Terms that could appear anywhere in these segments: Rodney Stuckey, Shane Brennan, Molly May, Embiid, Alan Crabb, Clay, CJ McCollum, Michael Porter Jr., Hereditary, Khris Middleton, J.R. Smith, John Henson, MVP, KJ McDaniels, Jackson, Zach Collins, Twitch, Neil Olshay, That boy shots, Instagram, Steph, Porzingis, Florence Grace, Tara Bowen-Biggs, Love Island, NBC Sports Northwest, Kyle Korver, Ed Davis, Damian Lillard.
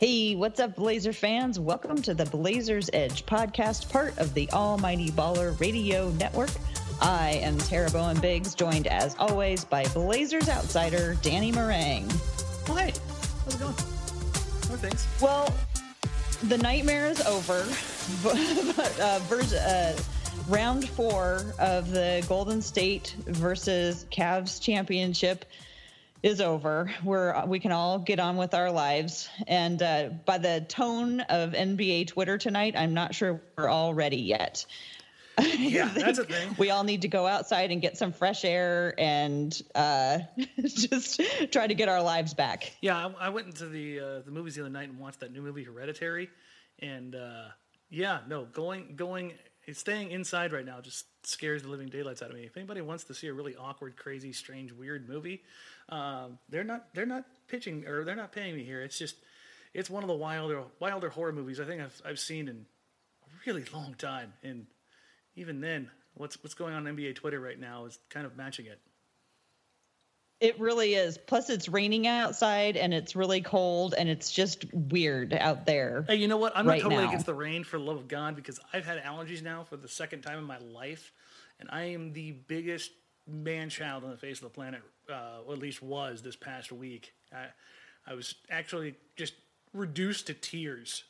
Hey, what's up, Blazer fans? Welcome to the Blazers Edge podcast, part of the Almighty Baller Radio Network. I am Tara Bowen-Biggs, joined as always by Blazers outsider Danny Marang. Oh, hey, how's it going? Oh, thanks. Well, the nightmare is over, but round four of the Golden State versus Cavs championship is over. We can all get on with our lives. And by the tone of NBA Twitter tonight, I'm not sure we're all ready yet. Yeah, that's a thing. We all need to go outside and get some fresh air and just try to get our lives back. Yeah, I went into the movies the other night and watched that new movie, Hereditary. And staying inside right now just scares the living daylights out of me. If anybody wants to see a really awkward, crazy, strange, weird movie, they're not pitching, or they're not paying me here. It's just, it's one of the wilder horror movies I think I've seen in a really long time. And even then, what's going on NBA Twitter right now is kind of matching it. It really is. Plus, it's raining outside, and it's really cold, and it's just weird out there. Hey, you know what? I'm not totally against the rain, for the love of God, because I've had allergies now for the second time in my life, and I am the biggest man-child on the face of the planet, or at least was this past week. I was actually just reduced to tears.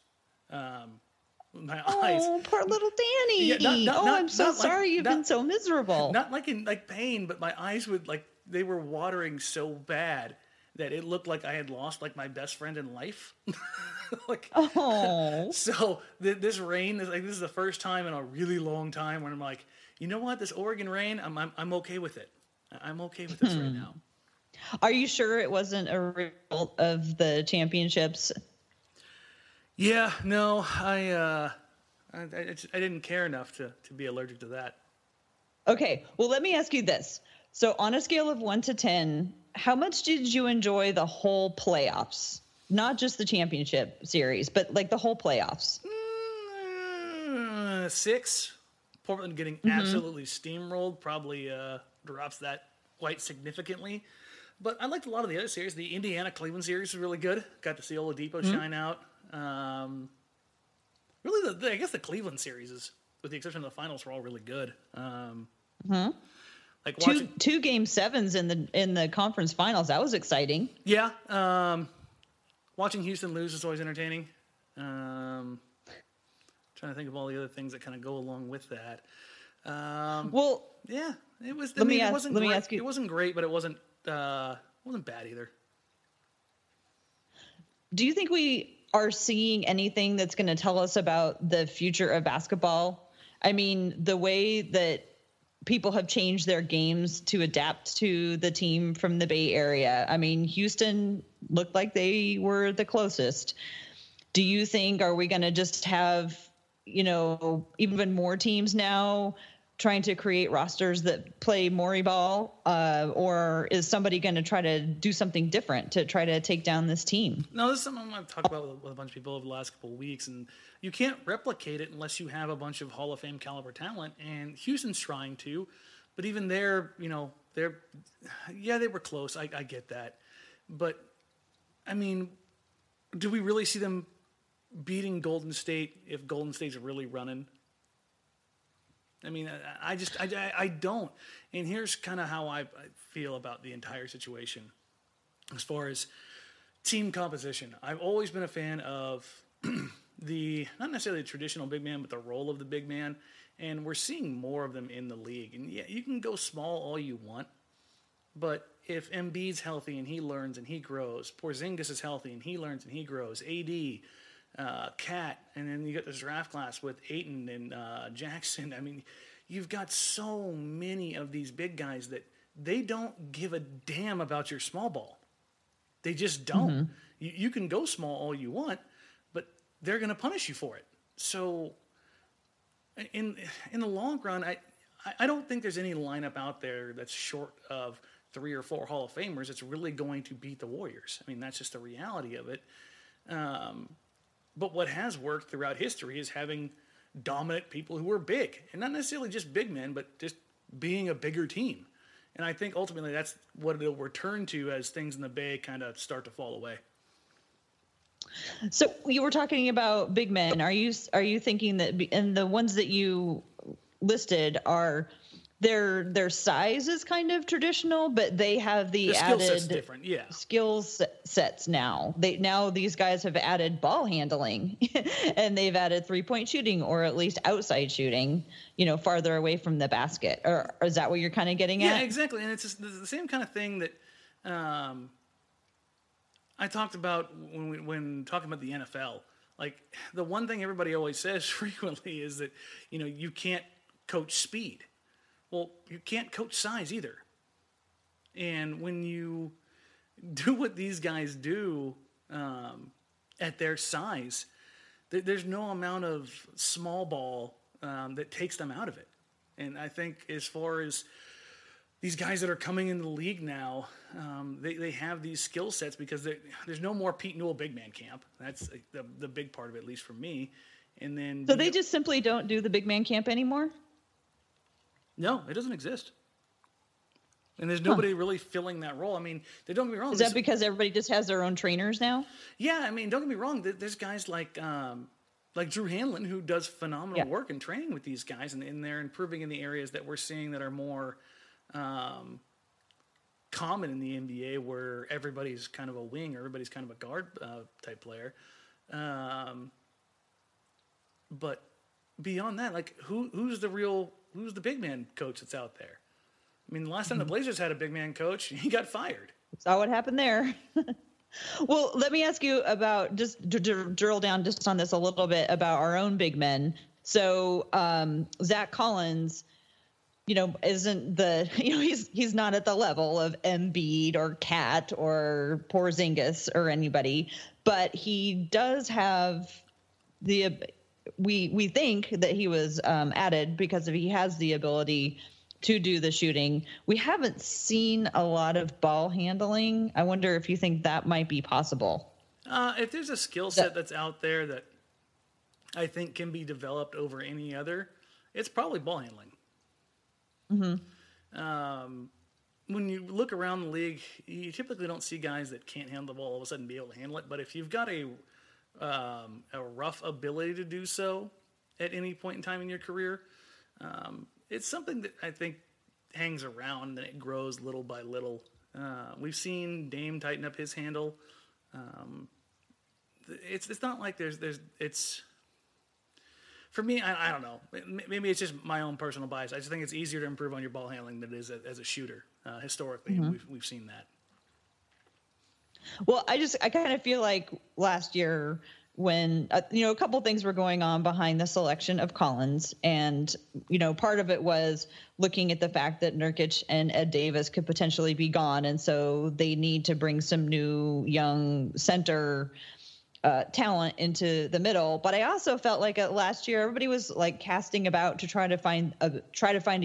My eyes. Oh, poor little Danny. Yeah, I'm so sorry you've been so miserable. Not like in like pain, but my eyes would like, they were watering so bad that it looked like I had lost like my best friend in life. Like, oh. So this rain is like, this is the first time in a really long time when I'm like, you know what, this Oregon rain, I'm okay with it. I'm okay with this right now. Are you sure it wasn't a result of the championships? Yeah, no, I didn't care enough to be allergic to that. Okay, well, let me ask you this. So on a scale of 1 to 10, how much did you enjoy the whole playoffs? Not just the championship series, but like the whole playoffs. 6. Portland getting absolutely steamrolled probably drops that quite significantly. But I liked a lot of the other series. The Indiana-Cleveland series was really good. Got to see Oladipo shine out. Really, I guess the Cleveland series is, with the exception of the finals, were all really good. Like two game sevens in the conference finals. That was exciting. Yeah. Watching Houston lose is always entertaining. Trying to think of all the other things that kind of go along with that. Well, yeah, it was. Let me ask you. It wasn't great, but it wasn't bad either. Do you think we are seeing anything that's going to tell us about the future of basketball? I mean, the way that people have changed their games to adapt to the team from the Bay Area. I mean, Houston looked like they were the closest. Do you think, are we going to just have, you know, even more teams now trying to create rosters that play Maury ball? Or is somebody going to try to do something different to try to take down this team? No, this is something I've talked about with a bunch of people over the last couple of weeks, and you can't replicate it unless you have a bunch of Hall of Fame caliber talent, and Houston's trying to, but even there, you know, they were close. I get that. But I mean, do we really see them beating Golden State if Golden State's really running? I mean, I don't. And here's kind of how I feel about the entire situation as far as team composition. I've always been a fan of the, not necessarily the traditional big man, but the role of the big man. And we're seeing more of them in the league. And yeah, you can go small all you want, but if Embiid's healthy and he learns and he grows, Porzingis is healthy and he learns and he grows, AD, Cat, and then you got this draft class with Ayton and Jackson. I mean, you've got so many of these big guys that they don't give a damn about your small ball. They just don't. Mm-hmm. You can go small all you want, but they're going to punish you for it. So in the long run, I don't think there's any lineup out there that's short of 3 or 4 Hall of Famers that's really going to beat the Warriors. I mean, that's just the reality of it. But what has worked throughout history is having dominant people who are big, and not necessarily just big men, but just being a bigger team. And I think ultimately that's what it'll return to as things in the Bay kind of start to fall away. So you were talking about big men. Are you thinking that, and the ones that you listed are their size is kind of traditional, but they have the added skill sets different, yeah. Skill sets now. These guys have added ball handling, and they've added 3-point shooting, or at least outside shooting, farther away from the basket. Or is that what you're kind of getting at? Yeah, exactly. And it's just the same kind of thing that I talked about when talking about the NFL. Like, the one thing everybody always says frequently is that, you can't coach speed. Well, you can't coach size either. And when you do what these guys do at their size, there's no amount of small ball that takes them out of it. And I think as far as these guys that are coming into the league now, they have these skill sets because there's no more Pete Newell big man camp. That's the big part of it, at least for me. And then so they just simply don't do the big man camp anymore? No, it doesn't exist. And there's nobody really filling that role. I mean, don't get me wrong. Is that because everybody just has their own trainers now? Yeah, I mean, don't get me wrong. There's guys like Drew Hanlon who does phenomenal work and training with these guys, and they're improving in the areas that we're seeing that are more common in the NBA, where everybody's kind of a wing or everybody's kind of a guard type player. But beyond that, like who's the real... Who's the big man coach that's out there? I mean, the last time the Blazers had a big man coach, he got fired. Saw what happened there. Well, let me ask you about, just to drill down just on this a little bit, about our own big men. So Zach Collins, isn't he's not at the level of Embiid or Cat or Porzingis or anybody, but he does have the... We think that he was added because he has the ability to do the shooting. We haven't seen a lot of ball handling. I wonder if you think that might be possible. If there's a skill set that's out there that I think can be developed over any other, it's probably ball handling. Mm-hmm. When you look around the league, you typically don't see guys that can't handle the ball all of a sudden be able to handle it. But if you've got a rough ability to do so at any point in time in your career, it's something that I think hangs around and it grows little by little. We've seen Dame tighten up his handle. It's not like it's for me. I don't know. Maybe it's just my own personal bias. I just think it's easier to improve on your ball handling than it is as a shooter. Historically, mm-hmm. we've seen that. Well, I kind of feel like last year when, a couple things were going on behind the selection of Collins. And, part of it was looking at the fact that Nurkic and Ed Davis could potentially be gone. And so they need to bring some new young center talent into the middle. But I also felt like last year, everybody was like casting about to try to find a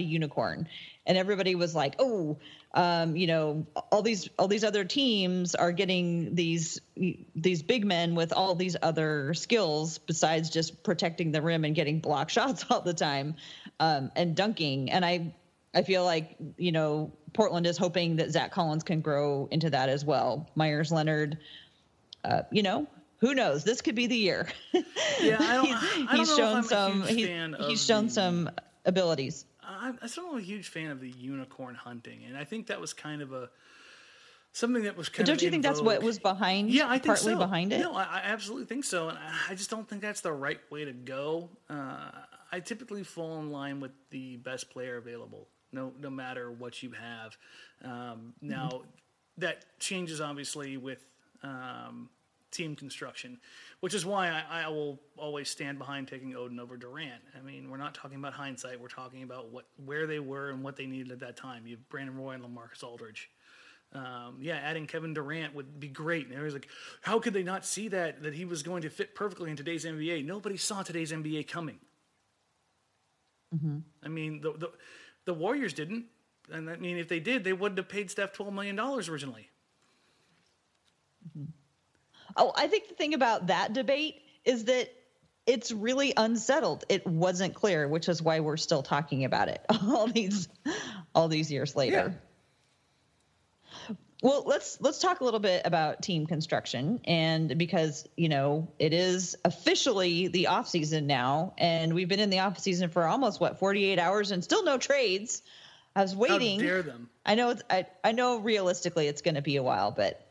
unicorn. And everybody was like, oh, all these other teams are getting these big men with all these other skills besides just protecting the rim and getting block shots all the time and dunking. And I feel like, Portland is hoping that Zach Collins can grow into that as well. Myers Leonard, who knows? This could be the year. Yeah, He's shown some abilities. I'm still a huge fan of the unicorn hunting, and I think that was kind of something that was kind of. Don't you think that's what was behind? Yeah, I think partly so. Behind it. No, I absolutely think so, and I just don't think that's the right way to go. I typically fall in line with the best player available, no matter what you have. Now that changes obviously with team construction, which is why I will always stand behind taking Oden over Durant. I mean, we're not talking about hindsight. We're talking about where they were and what they needed at that time. You have Brandon Roy and LaMarcus Aldridge. Adding Kevin Durant would be great. And everybody's like, how could they not see that he was going to fit perfectly in today's NBA? Nobody saw today's NBA coming. Mm-hmm. I mean, the Warriors didn't. And I mean, if they did, they wouldn't have paid Steph $12 million originally. Mm-hmm. Oh, I think the thing about that debate is that it's really unsettled. It wasn't clear, which is why we're still talking about it all these years later. Yeah. Well, let's talk a little bit about team construction, and because, you know, it is officially the off season now, and we've been in the off season for almost 48 hours and still no trades. I was waiting. How dare them. I know. I know realistically it's going to be a while, but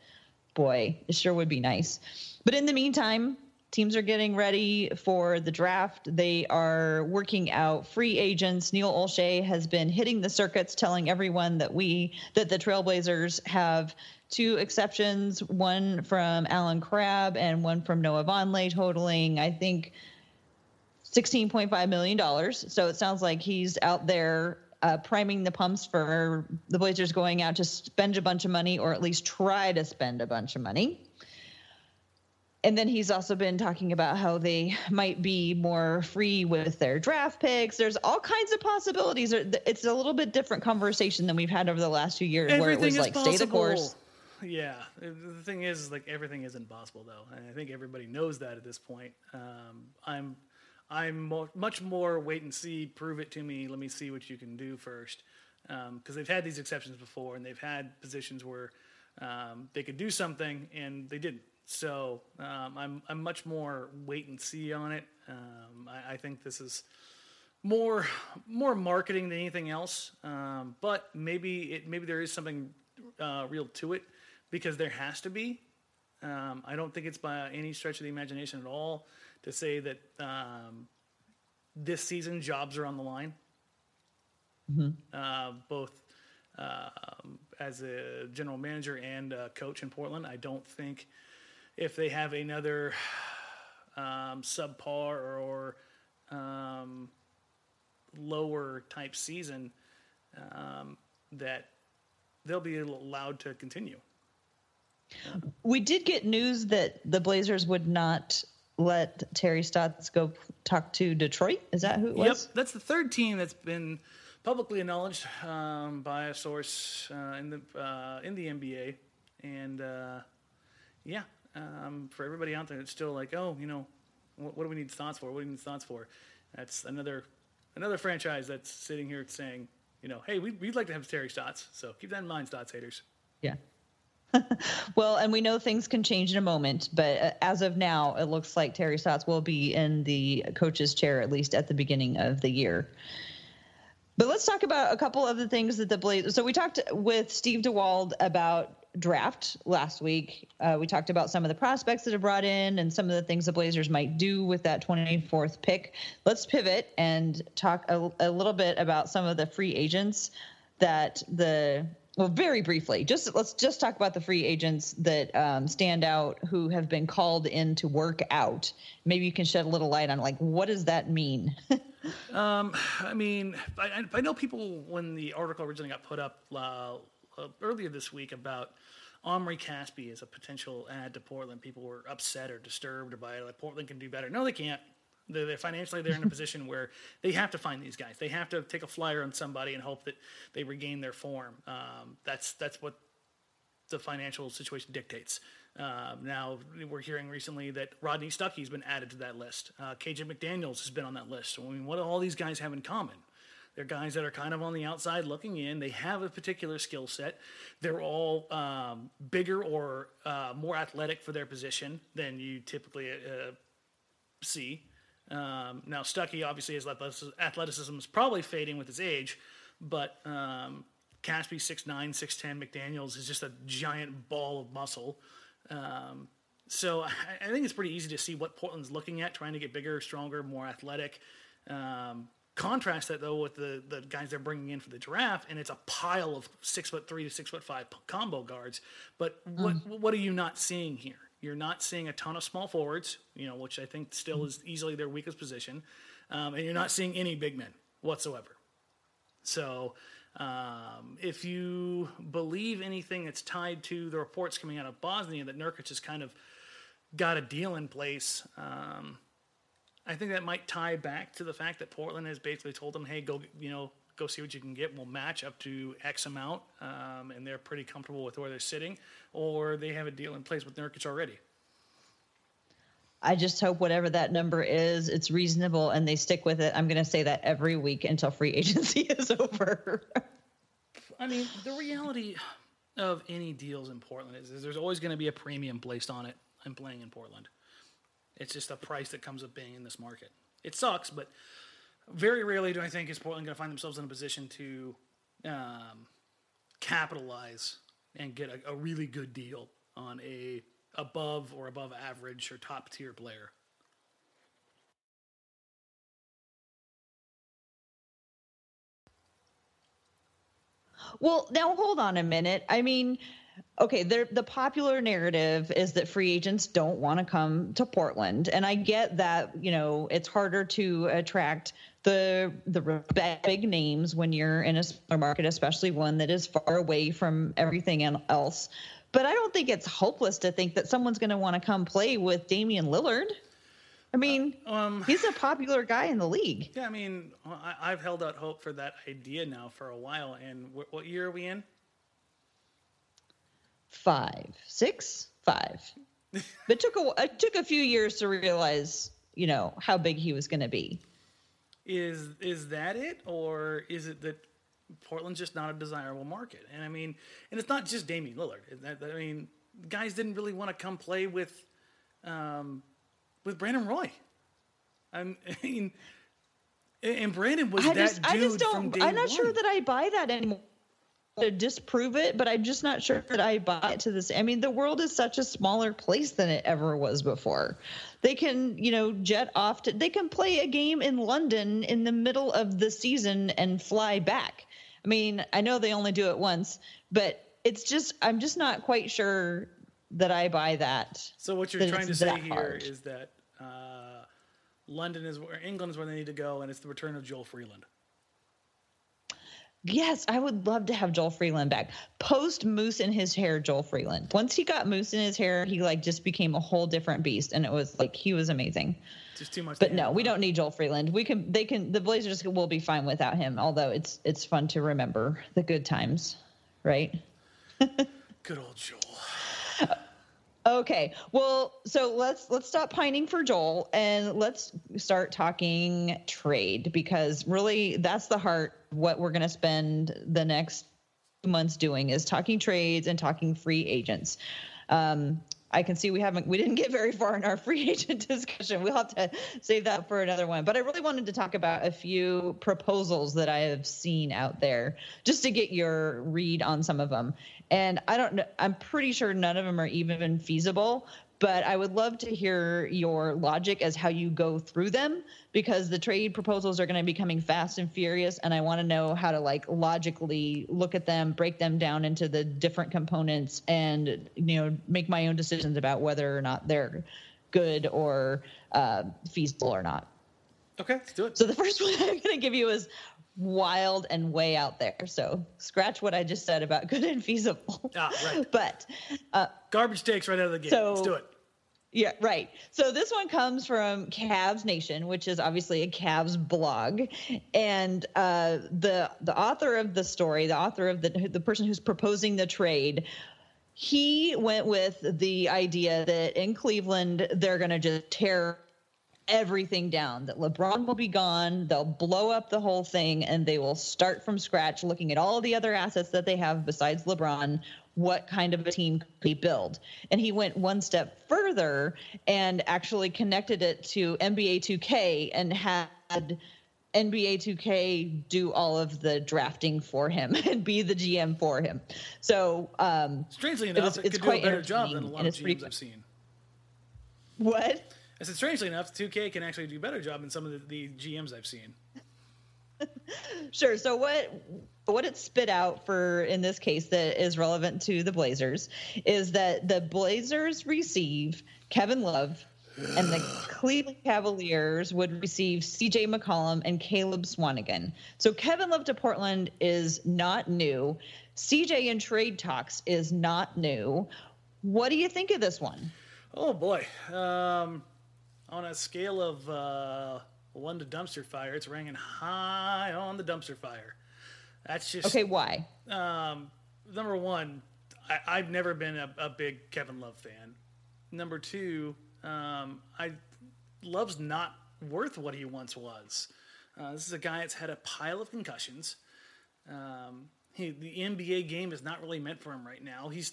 boy, it sure would be nice. But in the meantime, teams are getting ready for the draft. They are working out free agents. Neil Olshay has been hitting the circuits, telling everyone that the Trailblazers have two exceptions, one from Alan Crabb and one from Noah Vonleh, totaling, I think, $16.5 million. So it sounds like he's out there priming the pumps for the Blazers going out to spend a bunch of money, or at least try to spend a bunch of money. And then he's also been talking about how they might be more free with their draft picks. There's all kinds of possibilities. It's a little bit different conversation than we've had over the last few years, where it was like stay the course. Yeah. The thing is, like, everything is impossible, though. And I think everybody knows that at this point. I'm much more wait and see, prove it to me. Let me see what you can do first. Because they've had these exceptions before, and they've had positions where they could do something and they didn't. So I'm much more wait and see on it. I think this is more marketing than anything else. But maybe there is something real to it, because there has to be. I don't think it's by any stretch of the imagination at all to say that this season jobs are on the line. Mm-hmm. Both. As a general manager and a coach in Portland, I don't think if they have another subpar or lower type season, that they'll be allowed to continue. We did get news that the Blazers would not let Terry Stotts go talk to Detroit. Is that who it was? Yep, that's the third team that's been publicly acknowledged by a source in the NBA, and for everybody out there, it's still like, oh, you know, what do we need Stotts for? What do we need Stotts for? That's another franchise that's sitting here saying, you know, hey, we'd like to have Terry Stotts. So keep that in mind, Stotts haters. Yeah. Well, and we know things can change in a moment, but as of now, it looks like Terry Stotts will be in the coach's chair, at least at the beginning of the year. But let's talk about a couple of the things that the Blazers. So we talked with Steve DeWald about draft last week. We talked about some of the prospects that are brought in and some of the things the Blazers might do with that 24th pick. Let's pivot and talk a little bit about some of the free agents that very briefly. Let's talk about the free agents that stand out, who have been called in to work out. Maybe you can shed a little light on, like, what does that mean? I mean, I know people, when the article originally got put up earlier this week about Omri Caspi as a potential add to Portland, people were upset or disturbed by it. Like, Portland can do better. No, they can't. They're financially, they're in a position where they have to find these guys. They have to take a flyer on somebody and hope that they regain their form. That's what the financial situation dictates. Now we're hearing recently that Rodney Stuckey's been added to that list. KJ McDaniels has been on that list. So, I mean, what do all these guys have in common? They're guys that are kind of on the outside looking in. They have a particular skill set. They're all bigger or more athletic for their position than you typically see. Now Stuckey, obviously, his athleticism is probably fading with his age, but Caspi, 6'9", 6'10", McDaniels is just a giant ball of muscle. So I think it's pretty easy to see what Portland's looking at, trying to get bigger, stronger, more athletic. Contrast that, though, with the guys they're bringing in for the draft, and it's a pile of 6'3" to 6'5" combo guards. But what are you not seeing here? You're not seeing a ton of small forwards, you know, which I think still is easily their weakest position, and you're not seeing any big men whatsoever. So if you believe anything that's tied to the reports coming out of Bosnia that Nurkic has kind of got a deal in place, I think that might tie back to the fact that Portland has basically told them, hey, go see what you can get. We'll match up to X amount, and they're pretty comfortable with where they're sitting, or they have a deal in place with Nurkic already. I just hope whatever that number is, it's reasonable and they stick with it. I'm going to say that every week until free agency is over. I mean, the reality of any deals in Portland is there's always going to be a premium placed on it and playing in Portland. It's just a price that comes with being in this market. It sucks, but very rarely do I think is Portland going to find themselves in a position to capitalize and get a really good deal on a above or above average or top tier player. Well, now hold on a minute. I mean, okay, the popular narrative is that free agents don't want to come to Portland. And I get that, you know, it's harder to attract the big names when you're in a market, especially one that is far away from everything else. But I don't think it's hopeless to think that someone's going to want to come play with Damian Lillard. I mean, he's a popular guy in the league. Yeah, I mean, I've held out hope for that idea now for a while. And what year are we in? 5, 6, 5. But it took a few years to realize, you know, how big he was going to be. Is that it, or is it that Portland's just not a desirable market? And I mean, and it's not just Damian Lillard. I mean, guys didn't really want to come play with Brandon Roy. I mean, and Brandon was I'm not sure that I buy that anymore. To disprove it, but I'm just not sure that I buy it to this. I mean, the world is such a smaller place than it ever was before. They can, you know, jet off to, they can play a game in London in the middle of the season and fly back. I mean, I know they only do it once, but it's just, I'm just not quite sure that I buy that. So what you're trying to say here is that London is where England is where they need to go, and it's the return of Joel Freeland. Yes, I would love to have Joel Freeland back. Post moose in his hair, Joel Freeland. Once he got moose in his hair, he like just became a whole different beast, and it was like he was amazing. Just too much. But no, we don't need Joel Freeland. The Blazers will be fine without him. Although it's fun to remember the good times, right? Good old Joel. Okay, well, so let's stop pining for Joel and let's start talking trade, because really that's the heart of what we're going to spend the next 2 months doing is talking trades and talking free agents. I can see we didn't get very far in our free agent discussion. We'll have to save that for another one. But I really wanted to talk about a few proposals that I have seen out there just to get your read on some of them. And I don't know, I'm pretty sure none of them are even feasible, but I would love to hear your logic as how you go through them, because the trade proposals are going to be coming fast and furious. And I want to know how to like logically look at them, break them down into the different components and, you know, make my own decisions about whether or not they're good or feasible or not. Okay, let's do it. So the first one I'm going to give you is wild and way out there. So scratch what I just said about good and feasible. Ah, right. But garbage takes right out of the gate. So, let's do it. Yeah, right. So this one comes from Cavs Nation, which is obviously a Cavs blog, and the author of the story, the author of the person who's proposing the trade, he went with the idea that in Cleveland they're going to just tear everything down, that LeBron will be gone, they'll blow up the whole thing, and they will start from scratch looking at all the other assets that they have besides LeBron. What kind of a team could they build? And he went one step further and actually connected it to NBA 2K and had NBA 2K do all of the drafting for him and be the GM for him. So strangely enough, it could do a better job than a lot of GMs I've seen. What? I said, strangely enough, 2K can actually do a better job than some of the GMs I've seen. Sure. So what it spit out for, in this case, that is relevant to the Blazers is that the Blazers receive Kevin Love and the Cleveland Cavaliers would receive CJ McCollum and Caleb Swanigan. So Kevin Love to Portland is not new. CJ in trade talks is not new. What do you think of this one? Oh, boy. On a scale of 1 to dumpster fire, it's ringing high on the dumpster fire. That's just... Okay, why? Number one, I've never been a big Kevin Love fan. Number two, Love's not worth what he once was. This is a guy that's had a pile of concussions. The NBA game is not really meant for him right now. He's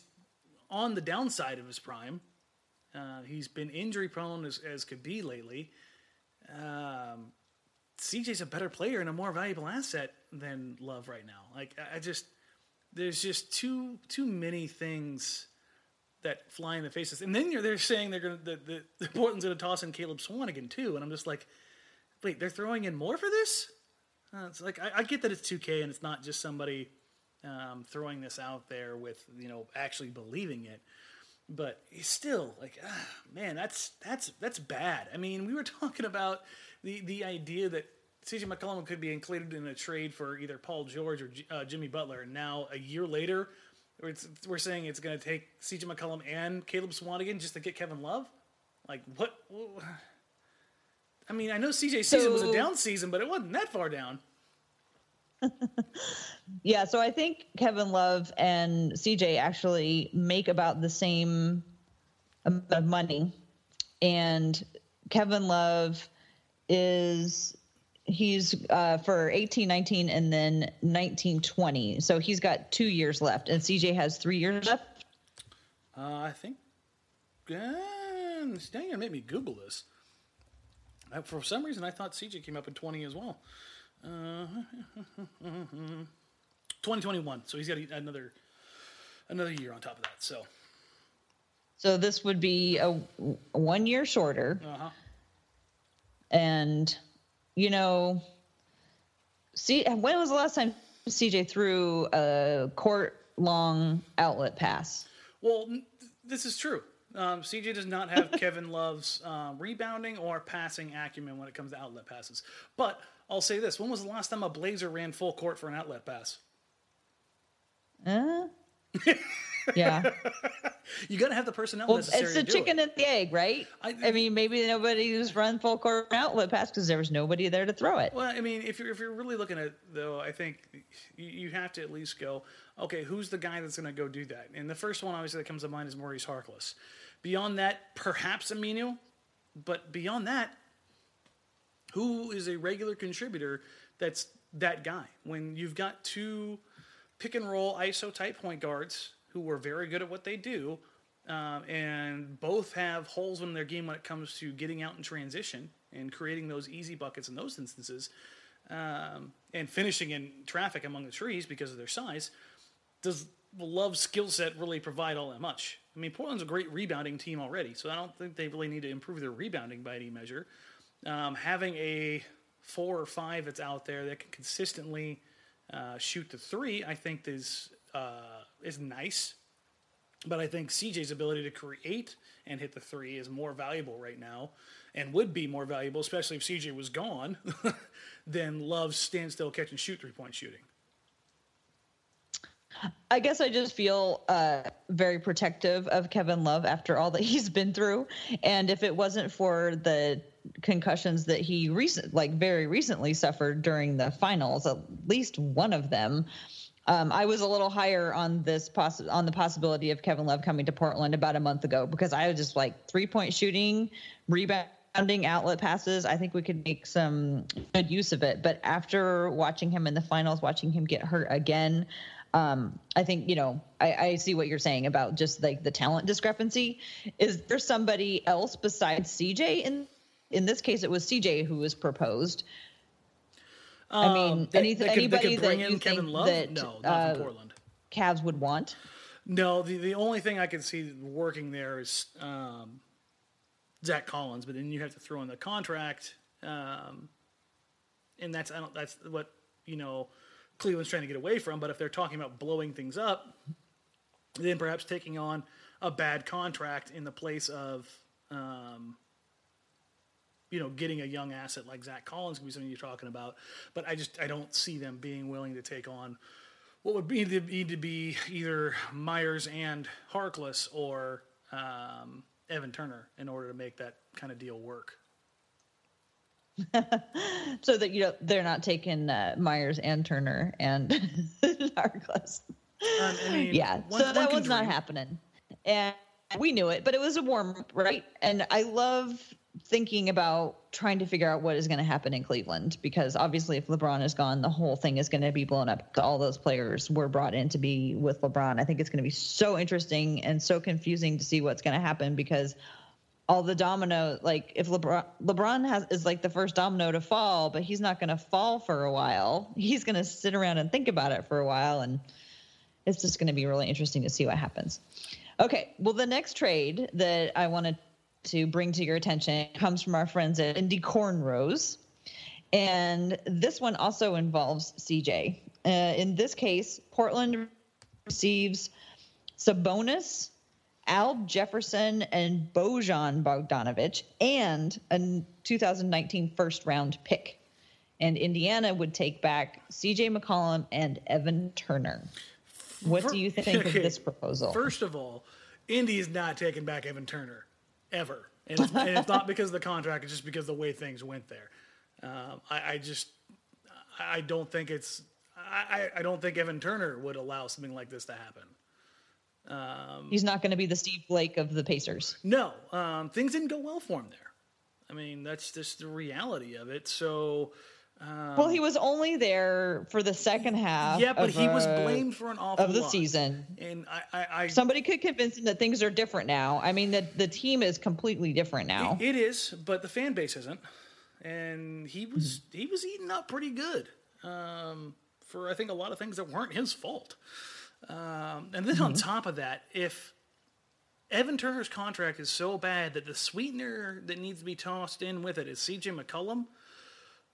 on the downside of his prime. He's been injury prone as could be lately. CJ's a better player and a more valuable asset than Love right now. Like I just, there's just too many things that fly in the faces. And then they're saying they're gonna the Portland's gonna toss in Caleb Swanigan too. And I'm just like, wait, they're throwing in more for this? It's like I get that it's 2K and it's not just somebody throwing this out there with actually believing it. But he's still like, man, that's bad. I mean, we were talking about the idea that CJ McCollum could be included in a trade for either Paul George or Jimmy Butler. And now a year later, we're saying it's going to take CJ McCollum and Caleb Swanigan just to get Kevin Love. Like what? I mean, I know CJ's season was a down season, but it wasn't that far down. Yeah, so I think Kevin Love and CJ actually make about the same amount of money. And Kevin Love he's for 18, 19, and then 19, 20. So he's got 2 years left, and CJ has 3 years left. I think. It's going to make me Google this. For some reason, I thought CJ came up in 20 as well. 2021. So he's got another year on top of that. So this would be a 1 year shorter. Uh-huh. And when was the last time CJ threw a court long outlet pass? Well, this is true. CJ does not have Kevin Love's rebounding or passing acumen when it comes to outlet passes. But I'll say this. When was the last time a Blazer ran full court for an outlet pass? Yeah. You got to have the personnel necessary to do it. It's the chicken and the egg, right? I mean, maybe nobody's run full court outlet pass because there was nobody there to throw it. Well, I mean, if you're really looking at it, though, I think you have to at least go, okay, who's the guy that's going to go do that? And the first one, obviously, that comes to mind is Maurice Harkless. Beyond that, perhaps Aminu. But beyond that, who is a regular contributor that's that guy? When you've got two pick-and-roll ISO-type point guards who are very good at what they do, and both have holes in their game when it comes to getting out in transition and creating those easy buckets in those instances, and finishing in traffic among the trees because of their size, does Love's skill set really provide all that much? I mean, Portland's a great rebounding team already, so I don't think they really need to improve their rebounding by any measure. Having a 4 or 5 that's out there that can consistently shoot the three, I think is nice. But I think CJ's ability to create and hit the three is more valuable right now, and would be more valuable, especially if CJ was gone, than Love's standstill catch and shoot 3-point shooting. I guess I just feel very protective of Kevin Love after all that he's been through, and if it wasn't for the concussions that he very recently suffered during the finals, at least one of them, I was a little higher on this on the possibility of Kevin Love coming to Portland about a month ago, because I was just like 3-point shooting, rebounding, outlet passes. I think we could make some good use of it. But after watching him in the finals, watching him get hurt again, I think, I see what you're saying about just like the talent discrepancy. Is there somebody else besides CJ? In this case, it was CJ who was proposed. I mean, anybody that you think that Cavs would want? No, the only thing I could see working there is Zach Collins, but then you have to throw in the contract, and that's what Cleveland's trying to get away from. But if they're talking about blowing things up, then perhaps taking on a bad contract in the place of getting a young asset like Zach Collins can be something you're talking about. But I don't see them being willing to take on what would need to be either Myers and Harkless or Evan Turner in order to make that kind of deal work. So that they're not taking Myers and Turner and Harkless. So that one's not happening. And we knew it, but it was a warm-up, right? And I love thinking about trying to figure out what is going to happen in Cleveland, because obviously if LeBron is gone, the whole thing is going to be blown up. All those players were brought in to be with LeBron. I think it's going to be so interesting and so confusing to see what's going to happen, because all the domino, like if LeBron is like the first domino to fall, but he's not going to fall for a while. He's going to sit around and think about it for a while. And it's just going to be really interesting to see what happens. Okay. Well, the next trade that I wanted to bring to your attention comes from our friends at Indy Cornrows. And this one also involves CJ. In this case, Portland receives Sabonis, Al Jefferson, and Bojan Bogdanovic, and a 2019 first-round pick. And Indiana would take back CJ McCollum and Evan Turner. What do you think of this proposal? First of all, Indy is not taking back Evan Turner, ever. And it's not because of the contract. It's just because of the way things went there. I don't think I don't think Evan Turner would allow something like this to happen. He's not going to be the Steve Blake of the Pacers. No, things didn't go well for him there. I mean, that's just the reality of it. So, well, he was only there for the second half. Yeah, but he was blamed for an awful of the lot. Season. And somebody could convince him that things are different now. I mean, the team is completely different now. It is, but the fan base isn't. And he was eaten up pretty good for I think a lot of things that weren't his fault. And then on top of that, if Evan Turner's contract is so bad that the sweetener that needs to be tossed in with it is CJ McCollum,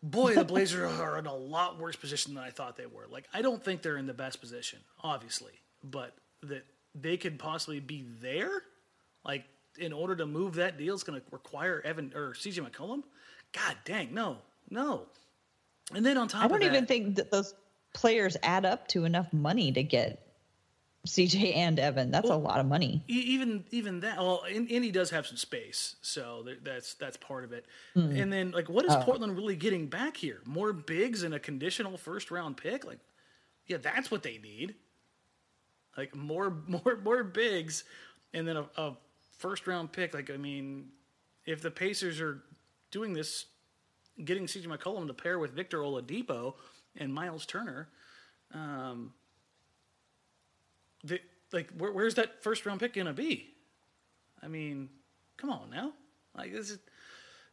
boy, the Blazers are in a lot worse position than I thought they were. Like, I don't think they're in the best position, obviously, but that they could possibly be there. Like, in order to move that deal, it's going to require Evan or CJ McCollum. God dang, no. And then on top of that, I don't even think that those players add up to enough money to get CJ and Evan. That's a lot of money. Even that. Well, Indy does have some space, so that's part of it. Mm. And then, like, what is Portland really getting back here? More bigs and a conditional first round pick? Like, yeah, that's what they need. Like more bigs, and then a first round pick. Like, I mean, if the Pacers are doing this, getting CJ McCollum to pair with Victor Oladipo and Myles Turner, where's that first round pick gonna be? I mean, come on now. Like, this is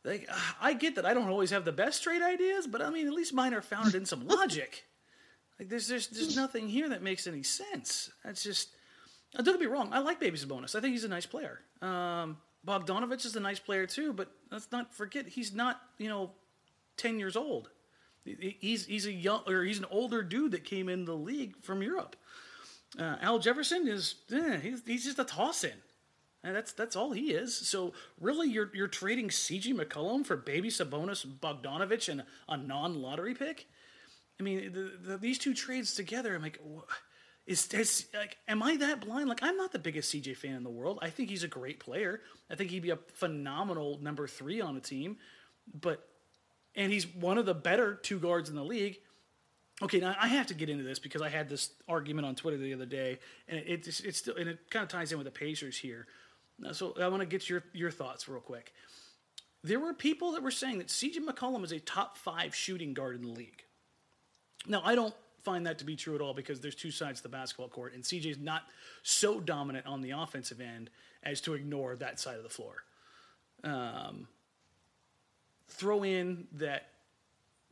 like, I get that I don't always have the best trade ideas, but I mean, at least mine are founded in some logic. Like, there's nothing here that makes any sense. That's just, don't get me wrong, I like Baby Sabonis. I think he's a nice player. Bogdanovic is a nice player too, but let's not forget he's not 10 years old. He's an older dude that came in the league from Europe. Al Jefferson is he's just a toss-in, and that's all he is. So really, you're trading CJ McCollum for Baby Sabonis, Bogdanović, and a non-lottery pick. I mean, these two trades together, I'm like, am I that blind? Like, I'm not the biggest CJ fan in the world. I think he's a great player. I think he'd be a phenomenal number 3 on a team, and he's one of the better two guards in the league. Okay, now I have to get into this because I had this argument on Twitter the other day, and it kind of ties in with the Pacers here. So I want to get your thoughts real quick. There were people that were saying that CJ McCollum is a top 5 shooting guard in the league. Now, I don't find that to be true at all, because there's two sides to the basketball court, and CJ's not so dominant on the offensive end as to ignore that side of the floor. Throw in that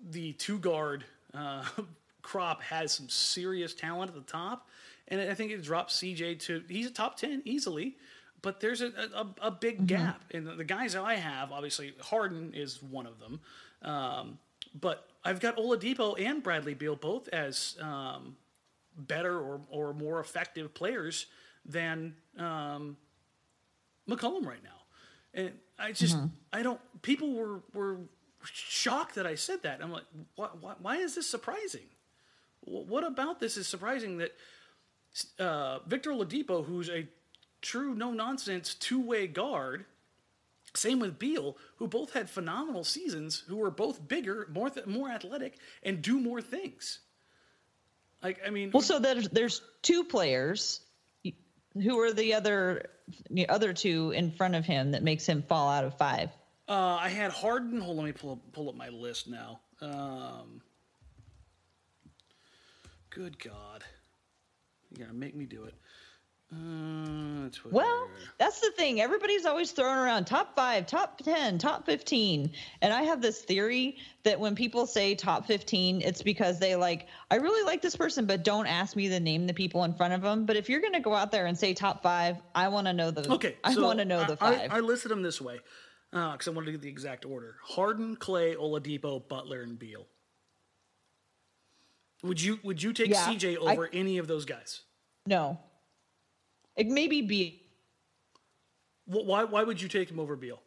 the two-guard crop has some serious talent at the top, and I think it drops CJ to, he's a top 10 easily, but there's a big gap. And the guys that I have, obviously Harden is one of them, but I've got Oladipo and Bradley Beal both as better or more effective players than McCollum right now, and I just people were shocked that I said that. I'm like, why is this surprising? What about this is surprising that Victor Oladipo, who's a true no-nonsense two-way guard, same with Beal, who both had phenomenal seasons, who were both bigger, more athletic, and do more things. Like, I mean... Well, so there's two players. Who are the other two in front of him that makes him fall out of 5? I had Harden. Hold on, let me pull up my list now. Good God. You're going to make me do it. Well, that's the thing. Everybody's always throwing around top 5, top 10, top 15. And I have this theory that when people say top 15, it's because they like, I really like this person, but don't ask me to name the people in front of them. But if you're going to go out there and say top 5, I want to know the I want to know the 5. I listed them this way because I wanted to get the exact order. Harden, Clay, Oladipo, Butler, and Beal. Would you take CJ over any of those guys? No. It maybe Beal. Why would you take him over Beal?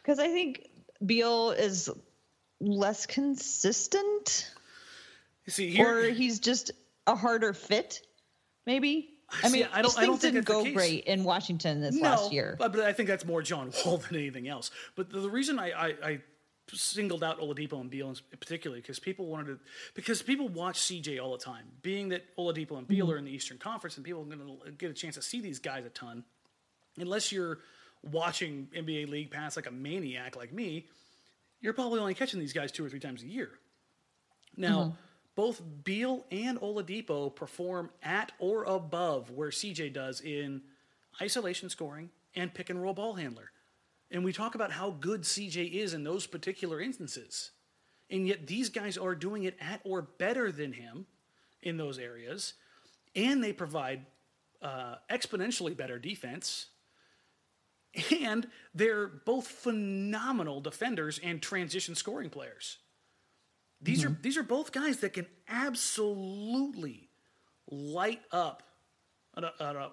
Because I think Beal is less consistent. Or he's just a harder fit, maybe. I don't think things didn't go great in Washington last year. But I think that's more John Wall than anything else. But the reason I singled out Oladipo and Beal particularly because people watch CJ all the time, being that Oladipo and Beal are in the Eastern Conference and people are going to get a chance to see these guys a ton. Unless you're watching NBA League Pass like a maniac like me, you're probably only catching these guys 2 or 3 times a year. Now, both Beal and Oladipo perform at or above where CJ does in isolation scoring and pick and roll ball handler. And we talk about how good CJ is in those particular instances. And yet these guys are doing it at or better than him in those areas. And they provide exponentially better defense. And they're both phenomenal defenders and transition scoring players. These are both guys that can absolutely light up an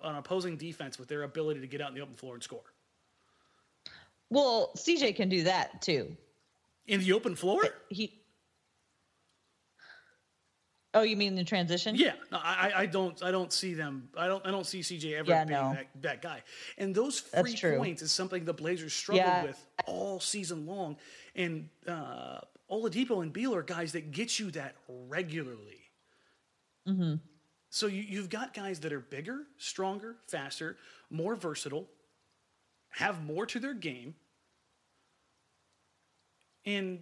opposing defense with their ability to get out in the open floor and score. Well, CJ can do that too. In the open floor? Oh, you mean the transition? Yeah. No, I don't see them. I don't see CJ ever being that guy. And those free points is something the Blazers struggled with all season long. And Oladipo and Beal are guys that get you that regularly. Mm-hmm. So you've got guys that are bigger, stronger, faster, more versatile, have more to their game, and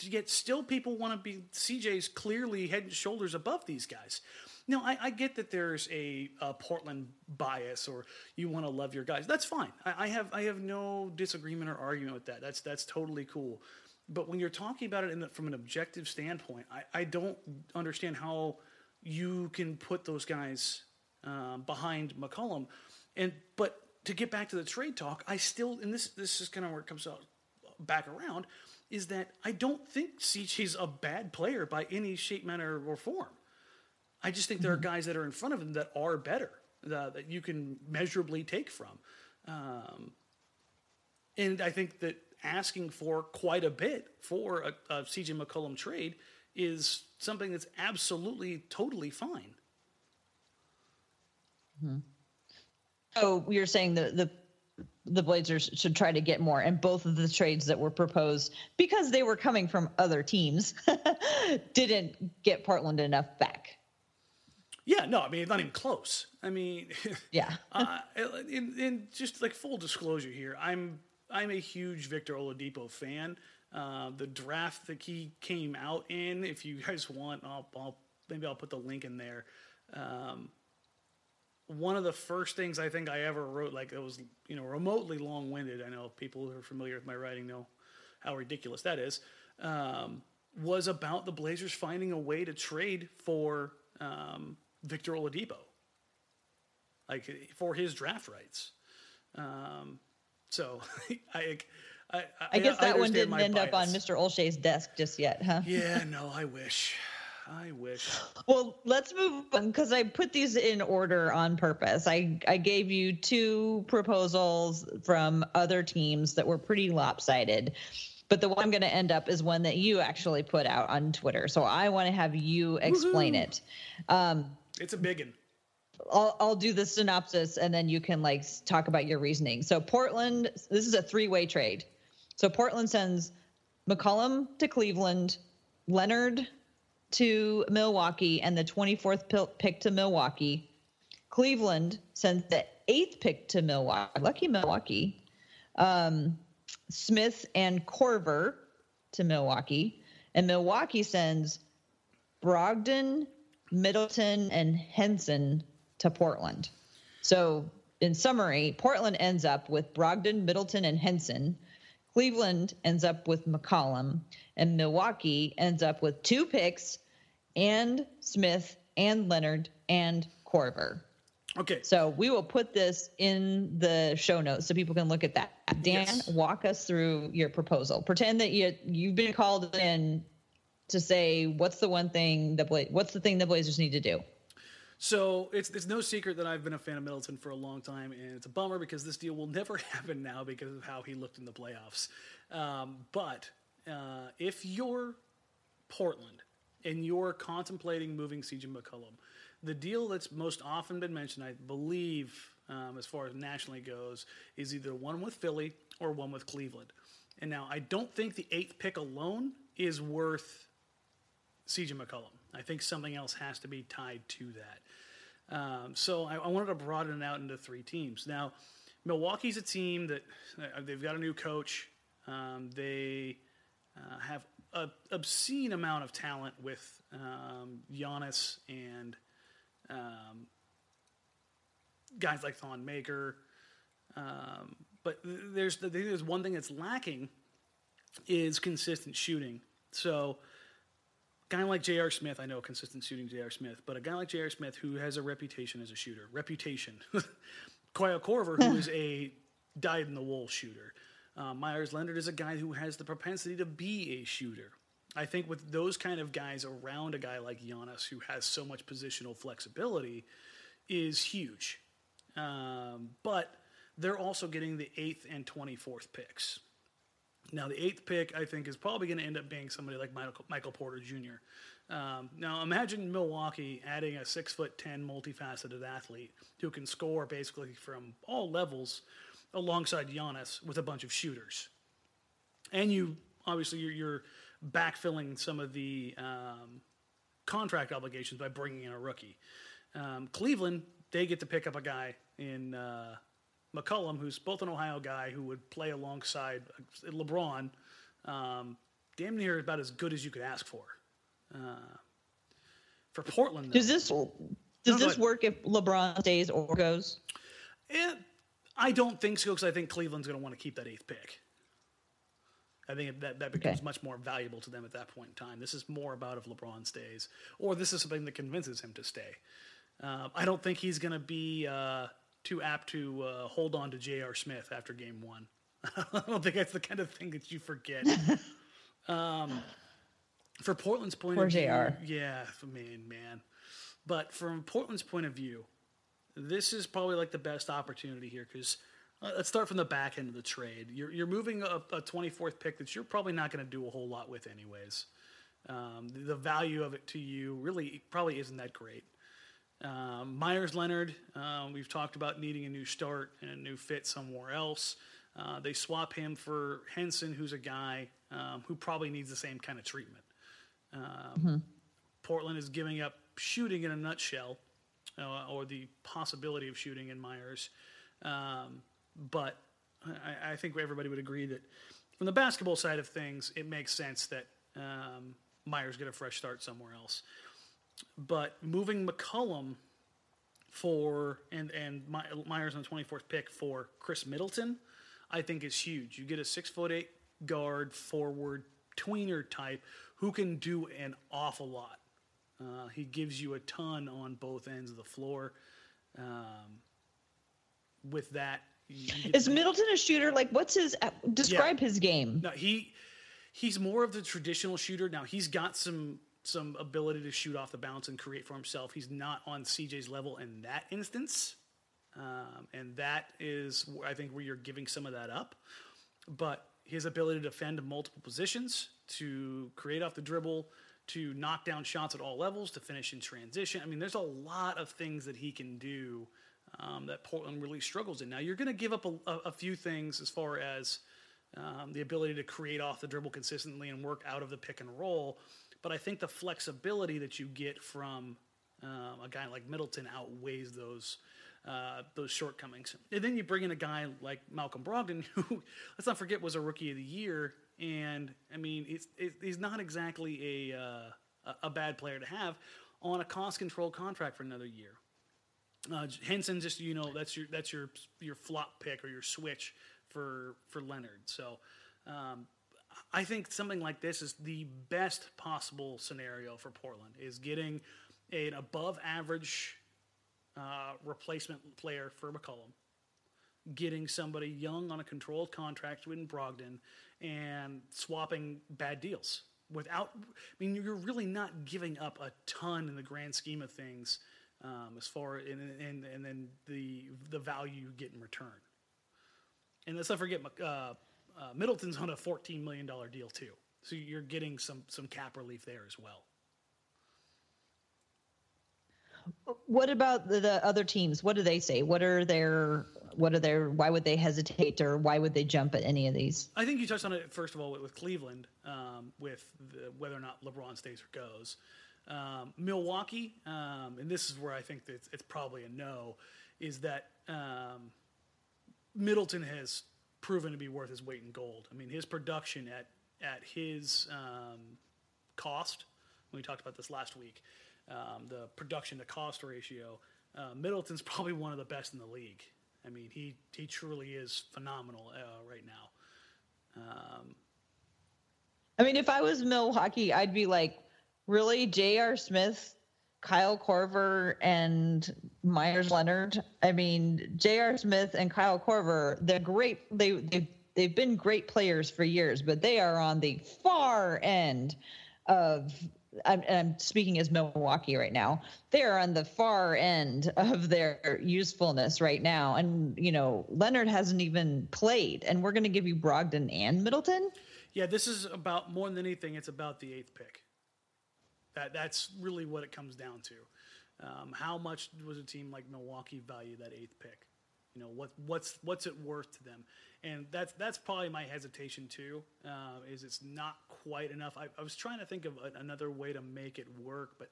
yet still people want to be CJ's clearly head and shoulders above these guys. Now, I get that there's a Portland bias or you want to love your guys. That's fine. I have no disagreement or argument with that. That's totally cool. But when you're talking about it from an objective standpoint, I don't understand how you can put those guys behind McCollum. But to get back to the trade talk, I still, and this is kind of where it comes out back around, is that I don't think CJ's a bad player by any shape, manner, or form. I just think there are guys that are in front of him that are better, that you can measurably take from. And I think that asking for quite a bit for a CJ McCollum trade is something that's absolutely, totally fine. Mm-hmm. So you're saying the Blazers should try to get more, and both of the trades that were proposed, because they were coming from other teams, didn't get Portland enough back. Yeah, no, I mean, not even close. I mean, in just like full disclosure here, I'm a huge Victor Oladipo fan. The draft that he came out in, if you guys want, I'll put the link in there. One of the first things I think I ever wrote, like it was, remotely long-winded. I know people who are familiar with my writing know how ridiculous that is. Was about the Blazers finding a way to trade for Victor Oladipo, like for his draft rights. So I guess that one didn't end up on Mr. Olshay's desk just yet, huh? Yeah, no, I wish. I wish. Well, let's move on because I put these in order on purpose. I gave you 2 proposals from other teams that were pretty lopsided, but the one I'm going to end up is one that you actually put out on Twitter. So I want to have you explain it. It's a big one. I'll do the synopsis and then you can like talk about your reasoning. So Portland, this is a 3-way trade. So Portland sends McCollum to Cleveland, Leonard to Milwaukee, and the 24th pick to Milwaukee. Cleveland sends the 8th pick to Milwaukee. Lucky Milwaukee. Smith and Korver to Milwaukee. And Milwaukee sends Brogdon, Middleton, and Henson to Portland. So in summary, Portland ends up with Brogdon, Middleton, and Henson. Cleveland ends up with McCollum. And Milwaukee ends up with two picks and Smith and Leonard and Korver. Okay. So we will put this in the show notes so people can look at that. Dan, yes. Walk us through your proposal. Pretend that you've been called in to say what's the thing the Blazers need to do. So it's no secret that I've been a fan of Middleton for a long time, and it's a bummer because this deal will never happen now because of how he looked in the playoffs. But if you're Portland and you're contemplating moving CJ McCollum, the deal that's most often been mentioned, I believe, as far as nationally goes, is either one with Philly or one with Cleveland. And now I don't think the 8th pick alone is worth CJ McCollum. I think something else has to be tied to that. So I wanted to broaden it out into three teams. Now, Milwaukee's a team that they've got a new coach. They have an obscene amount of talent with Giannis and guys like Thon Maker. But there's one thing that's lacking is consistent shooting. So a guy like J.R. Smith, I know consistent shooting J.R. Smith, but a guy like J.R. Smith who has a reputation as a shooter. Kyle Korver, who is a dyed-in-the-wool shooter. Myers Leonard is a guy who has the propensity to be a shooter. I think with those kind of guys around a guy like Giannis, who has so much positional flexibility, is huge. But they're also getting the 8th and 24th picks. Now, the 8th pick, I think, is probably going to end up being somebody like Michael Porter Jr. Now, imagine Milwaukee adding a 6'10", multifaceted athlete who can score basically from all levels alongside Giannis with a bunch of shooters. And you're backfilling some of the contract obligations by bringing in a rookie. Cleveland, they get to pick up a guy in McCollum, who's both an Ohio guy who would play alongside LeBron, damn near about as good as you could ask for. For Portland, though, does this work if LeBron stays or goes? I don't think so, because I think Cleveland's going to want to keep that 8th pick. I think that becomes much more valuable to them at that point in time. This is more about if LeBron stays, or this is something that convinces him to stay. I don't think he's going to be too apt to hold on to J.R. Smith after game one. I don't think that's the kind of thing that you forget. For Portland's point of view. Poor J.R. Yeah, man. But from Portland's point of view, this is probably like the best opportunity here because let's start from the back end of the trade. You're moving a 24th pick that you're probably not going to do a whole lot with anyways. The value of it to you really probably isn't that great. Myers Leonard, we've talked about needing a new start and a new fit somewhere else. They swap him for Henson, who's a guy who probably needs the same kind of treatment. Portland is giving up shooting in a nutshell, or the possibility of shooting in Myers. But I think everybody would agree that from the basketball side of things, it makes sense that Myers get a fresh start somewhere else. But moving McCollum and Myers on the 24th pick for Khris Middleton, I think is huge. You get a 6'8" guard, forward, tweener type who can do an awful lot. He gives you a ton on both ends of the floor. With that, is Middleton a shooter? Like, what's his? Describe his game. No, he's more of the traditional shooter. Now he's got some ability to shoot off the bounce and create for himself. He's not on CJ's level in that instance. And that is, I think, where you're giving some of that up. But his ability to defend multiple positions, to create off the dribble, to knock down shots at all levels, to finish in transition. I mean, there's a lot of things that he can do that Portland really struggles in. Now, you're going to give up a few things as far as the ability to create off the dribble consistently and work out of the pick and roll. But I think the flexibility that you get from a guy like Middleton outweighs those those shortcomings. And then you bring in a guy like Malcolm Brogdon, who, let's not forget, was a Rookie of the Year. And, I mean, he's not exactly a bad player to have on a cost-control contract for another year. Henson, just, you know, that's your flop pick or your switch for Leonard. So I think something like this is the best possible scenario for Portland, is getting an above-average replacement player for McCollum, getting somebody young on a controlled contract with Brogdon, and swapping bad deals. You're really not giving up a ton in the grand scheme of things, as far and then the value you get in return. And let's not forget, Middleton's on a $14 million deal too, so you're getting some cap relief there as well. What about the other teams? What do they say? Why would they hesitate, or why would they jump at any of these? I think you touched on it, first of all, with Cleveland, with whether or not LeBron stays or goes. Milwaukee, and this is where I think that it's probably a no, is that Middleton has proven to be worth his weight in gold. I mean, his production at his cost, when we talked about this last week, the production to cost ratio, Middleton's probably one of the best in the league. I mean, he truly is phenomenal right now. I mean, if I was Milwaukee, I'd be like, really, J.R. Smith, Kyle Korver, and Myers Leonard? I mean, J.R. Smith and Kyle Korver, they're great. They've been great players for years, but they are on the far end of – I'm speaking as Milwaukee right now. They're on the far end of their usefulness right now. And, you know, Leonard hasn't even played, and we're going to give you Brogdon and Middleton? Yeah, this is about, more than anything, it's about the eighth pick. That's really what it comes down to. How much was a team like Milwaukee value that eighth pick? You know, what's it worth to them? And that's probably my hesitation too, is it's not quite enough. I was trying to think of another way to make it work, but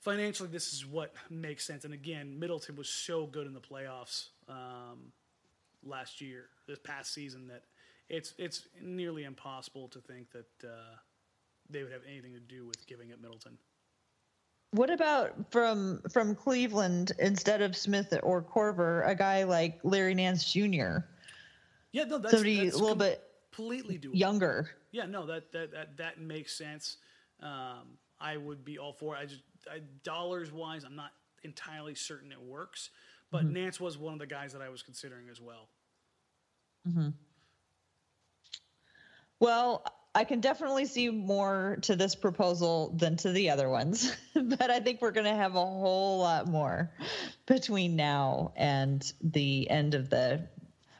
financially this is what makes sense. And again, Middleton was so good in the playoffs this past season, that it's nearly impossible to think that they would have anything to do with giving up Middleton. What about from Cleveland, instead of Smith or Korver, a guy like Larry Nance Jr.? Yeah, no, that's a little bit completely younger. Yeah, no, that makes sense. I would be all for it. Dollars wise, I'm not entirely certain it works, but mm-hmm. Nance was one of the guys that I was considering as well. Mm-hmm. Well, I can definitely see more to this proposal than to the other ones, but I think we're going to have a whole lot more between now and the end of the.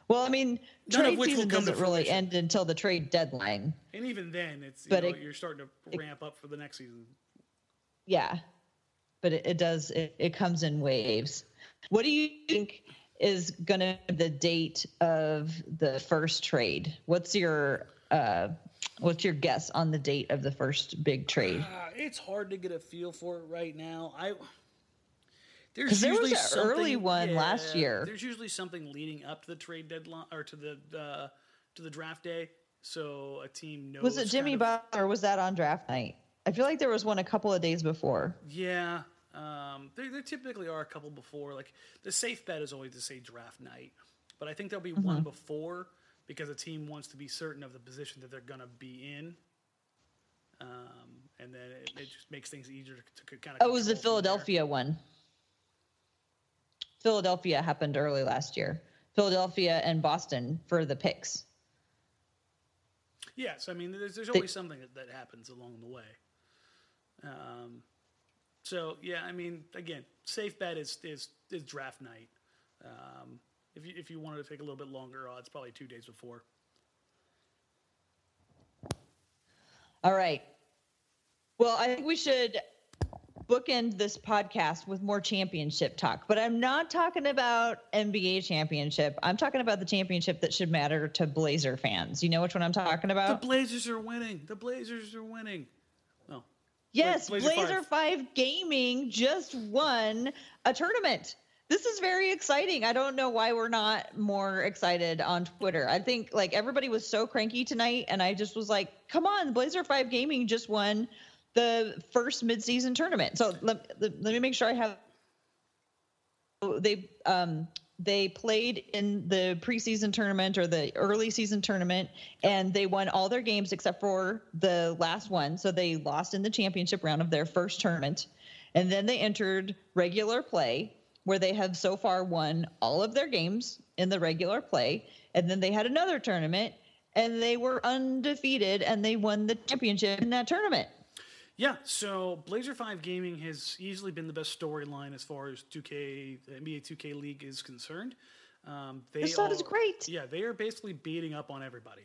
Well, I mean, trade season doesn't really end until the trade deadline, and even then, you're starting to ramp up for the next season. Yeah, but it does. It comes in waves. What do you think is going to be the date of the first trade? What's your guess on the date of the first big trade? It's hard to get a feel for it right now. There was an early one last year. There's usually something leading up to the trade deadline or to the draft day, so a team knows. Was it Jimmy Butler, or was that on draft night? I feel like there was one a couple of days before. Yeah, there typically are a couple before. Like, the safe bet is always to say draft night, but I think there'll be mm-hmm. one before, because a team wants to be certain of the position that they're going to be in. And then it just makes things easier to kind of... Oh, it was the Philadelphia one. Philadelphia happened early last year. Philadelphia and Boston for the picks. Yes, I mean, there's always something that happens along the way. So, yeah, I mean, again, safe bet is draft night. If you wanted to take a little bit longer, it's probably 2 days before. All right. Well, I think we should bookend this podcast with more championship talk, but I'm not talking about NBA championship. I'm talking about the championship that should matter to Blazer fans. You know which one I'm talking about? The Blazers are winning. The Blazers are winning. Oh. Yes, Blazer 5 Gaming just won a tournament. this is very exciting. I don't know why we're not more excited on Twitter. I think like everybody was so cranky tonight, and I just was like, come on, Blazer 5 Gaming just won the first midseason tournament. So let me make sure I have. They played in the preseason tournament or the early season tournament, and they won all their games except for the last one. So they lost in the championship round of their first tournament. And then they entered regular play, where they have so far won all of their games in the regular play. And then they had another tournament, and they were undefeated, and they won the championship in that tournament. Yeah, so Blazer 5 Gaming has easily been the best storyline as far as 2K, the NBA 2K League is concerned. This is great. Yeah, they are basically beating up on everybody.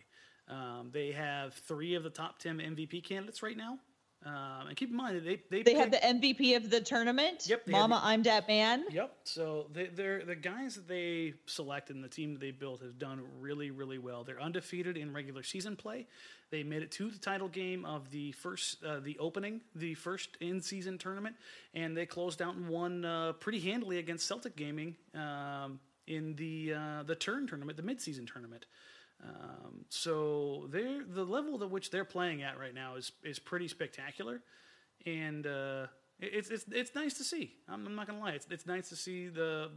They have 3 of the top 10 MVP candidates right now. And keep in mind, they had the MVP of the tournament. Yep, Mama, I'm that man. Yep. So they're the guys that they selected and the team that they built has done really, really well. They're undefeated in regular season play. They made it to the title game of the first, the first in-season tournament, and they closed out and won pretty handily against Celtic Gaming in the Turn tournament, the mid-season tournament. So the level at which they're playing at right now is pretty spectacular, and it's nice to see. I'm not gonna lie, it's nice to see the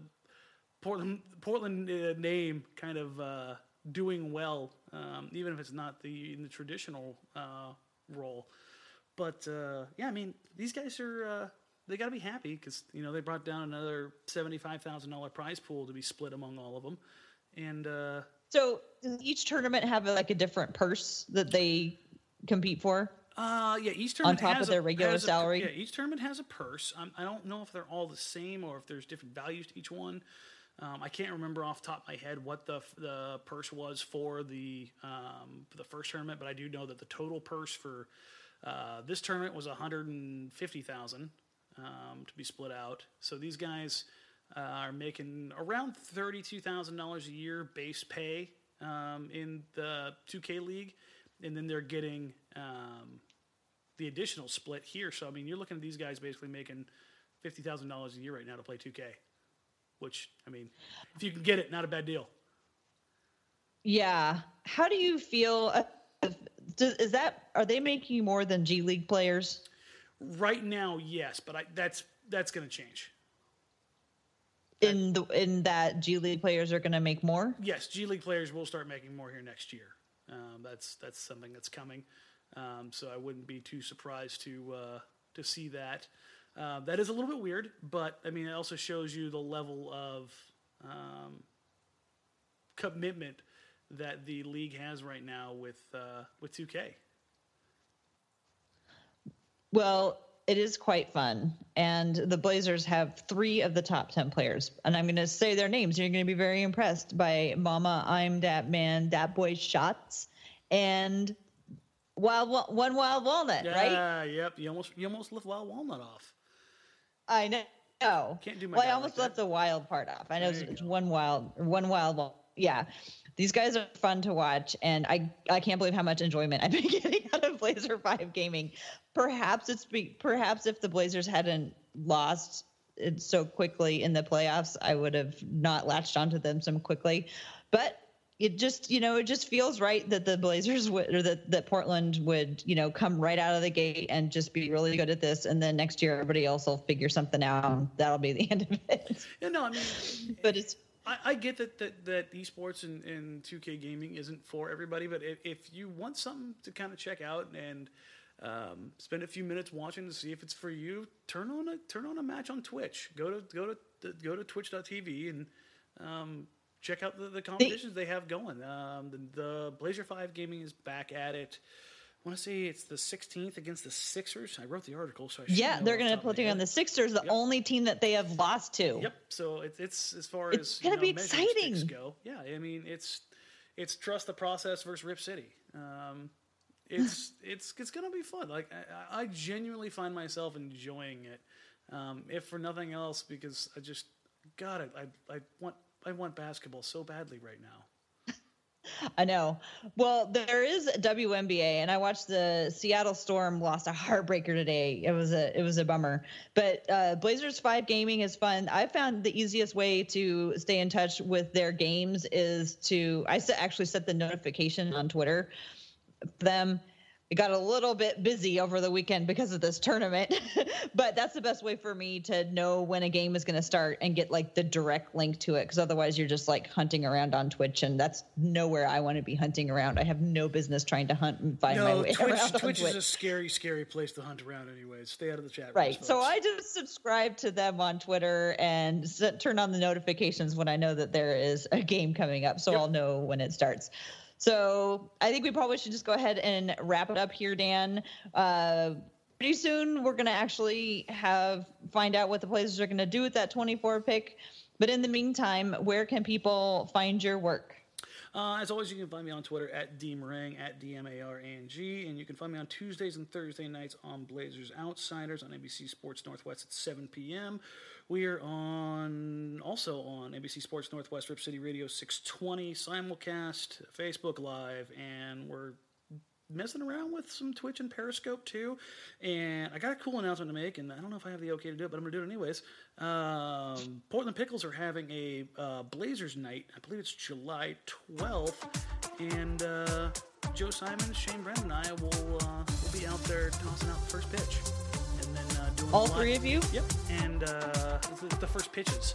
Portland name kind of doing well, even if it's not in the traditional role. But yeah, I mean, these guys are they got to be happy because they brought down another $75,000 prize pool to be split among all of them, and. So does each tournament have a different purse that they compete for? Yeah, each tournament on top of their regular salary. Yeah, each tournament has a purse. I don't know if they're all the same or if there's different values to each one. I can't remember off the top of my head what the purse was for the first tournament, but I do know that the total purse for this tournament was $150,000 to be split out. So these guys. Are making around $32,000 a year base pay in the 2K League, and then they're getting the additional split here. So, I mean, you're looking at these guys basically making $50,000 a year right now to play 2K, which, I mean, if you can get it, not a bad deal. Yeah. How do you feel? Are they making more than G League players? Right now, yes, but that's going to change. In that G League players are going to make more? Yes, G League players will start making more here next year. That's something that's coming. So I wouldn't be too surprised to see that. That is a little bit weird, but I mean, it also shows you the level of commitment that the league has right now with 2K. Well. It is quite fun, and the Blazers have 3 of the top 10 players, and I'm going to say their names. You're going to be very impressed by Mama, I'm that man, that boy shots, and Wild Walnut, right? Yeah, yep. You almost left Wild Walnut off. I know. Can't do my. Well, I almost left the wild part off. I know it's one wild. Yeah, these guys are fun to watch, and I can't believe how much enjoyment I've been getting out of Blazer 5 Gaming. Perhaps if the Blazers hadn't lost it so quickly in the playoffs, I would have not latched onto them so quickly. But it just feels right that the Blazers would, or that Portland would come right out of the gate and just be really good at this, and then next year everybody else will figure something out. That'll be the end of it. Yeah, no, I mean, but it's. I get that esports and 2K gaming isn't for everybody, but if you want something to kind of check out and spend a few minutes watching to see if it's for you, turn on a match on Twitch. Go to twitch.tv and check out the competitions they have going. The Blazer 5 Gaming is back at it. I want to say it's the 16th against the Sixers. I wrote the article, so I should know they're going to play on the Sixers, the only team that they have lost to. Yep. So it's as far as going to be exciting. Go. Yeah, I mean it's trust the process versus Rip City. It's going to be fun. Like I genuinely find myself enjoying it, if for nothing else because I just got it. I want basketball so badly right now. I know. Well, there is WNBA, and I watched the Seattle Storm lost a heartbreaker today. It was a bummer. But Blazers 5 Gaming is fun. I found the easiest way to stay in touch with their games is to actually set the notification on Twitter for them. It got a little bit busy over the weekend because of this tournament, but that's the best way for me to know when a game is going to start and get like the direct link to it. Because otherwise you're just like hunting around on Twitch, and that's nowhere I want to be hunting around. I have no business trying to hunt and find my way around. Twitch is a scary, scary place to hunt around anyways. Stay out of the chat room. Right. So I just subscribe to them on Twitter and turn on the notifications when I know that there is a game coming up. So I'll know when it starts. So I think we probably should just go ahead and wrap it up here, Dan. Pretty soon we're going to actually find out what the Blazers are going to do with that 24 pick. But in the meantime, where can people find your work? As always, you can find me on Twitter at DMarang, at DMARANG. And you can find me on Tuesdays and Thursday nights on Blazers Outsiders on NBC Sports Northwest at 7 p.m. We are also on NBC Sports Northwest, Rip City Radio 620, simulcast, Facebook Live, and we're messing around with some Twitch and Periscope too. And I got a cool announcement to make, and I don't know if I have the okay to do it, but I'm going to do it anyways. Portland Pickles are having a Blazers night. I believe it's July 12th. And Joe Simon, Shane Brennan, and I will be out there tossing out the first pitch. And then doing all three of you? Yep. And the first pitches.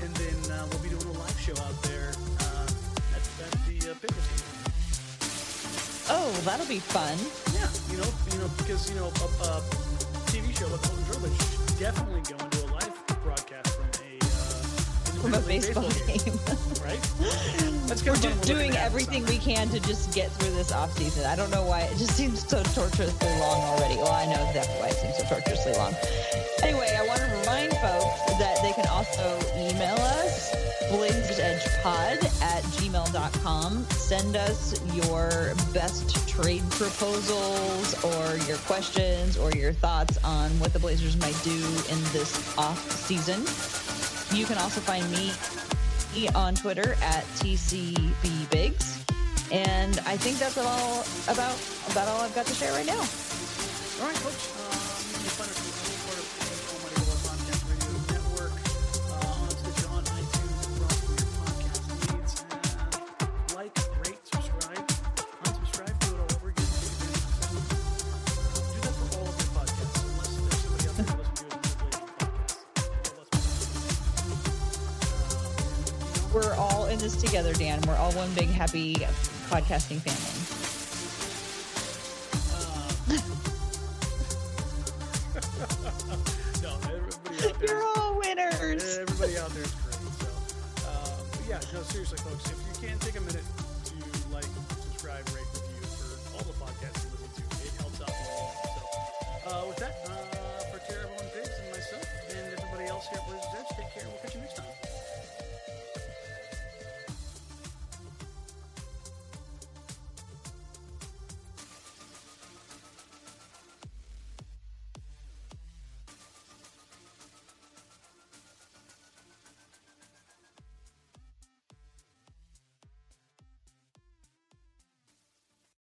And then we'll be doing a live show out there at the Pickles game. Oh, that'll be fun. Yeah, because a TV show like Golden Dribble should definitely go into a live broadcast from a baseball game. Right? That's kind of we're doing everything we can to just get through this offseason. I don't know why. It just seems so torturously long already. Well, I know exactly why it seems so torturously long. Anyway, I want to remind folks that they can also email us, blazersedgepod@gmail.com. Send us your best trade proposals or your questions or your thoughts on what the Blazers might do in this off season. You can also find me on Twitter at TCBBiggs. And I think that's all about all I've got to share right now. All right, folks. You can find us on the Podcast Radio Network, on Stitcher, on iTunes, across your podcast needs. Rate, subscribe, unsubscribe, do it all over again. Do that for all of your podcasts, unless there's somebody out there listening. We're all in this together, Dan. We're all one big, happy podcasting family. You're all winners. Everybody out there is great. So, seriously, folks, if you can, take a minute.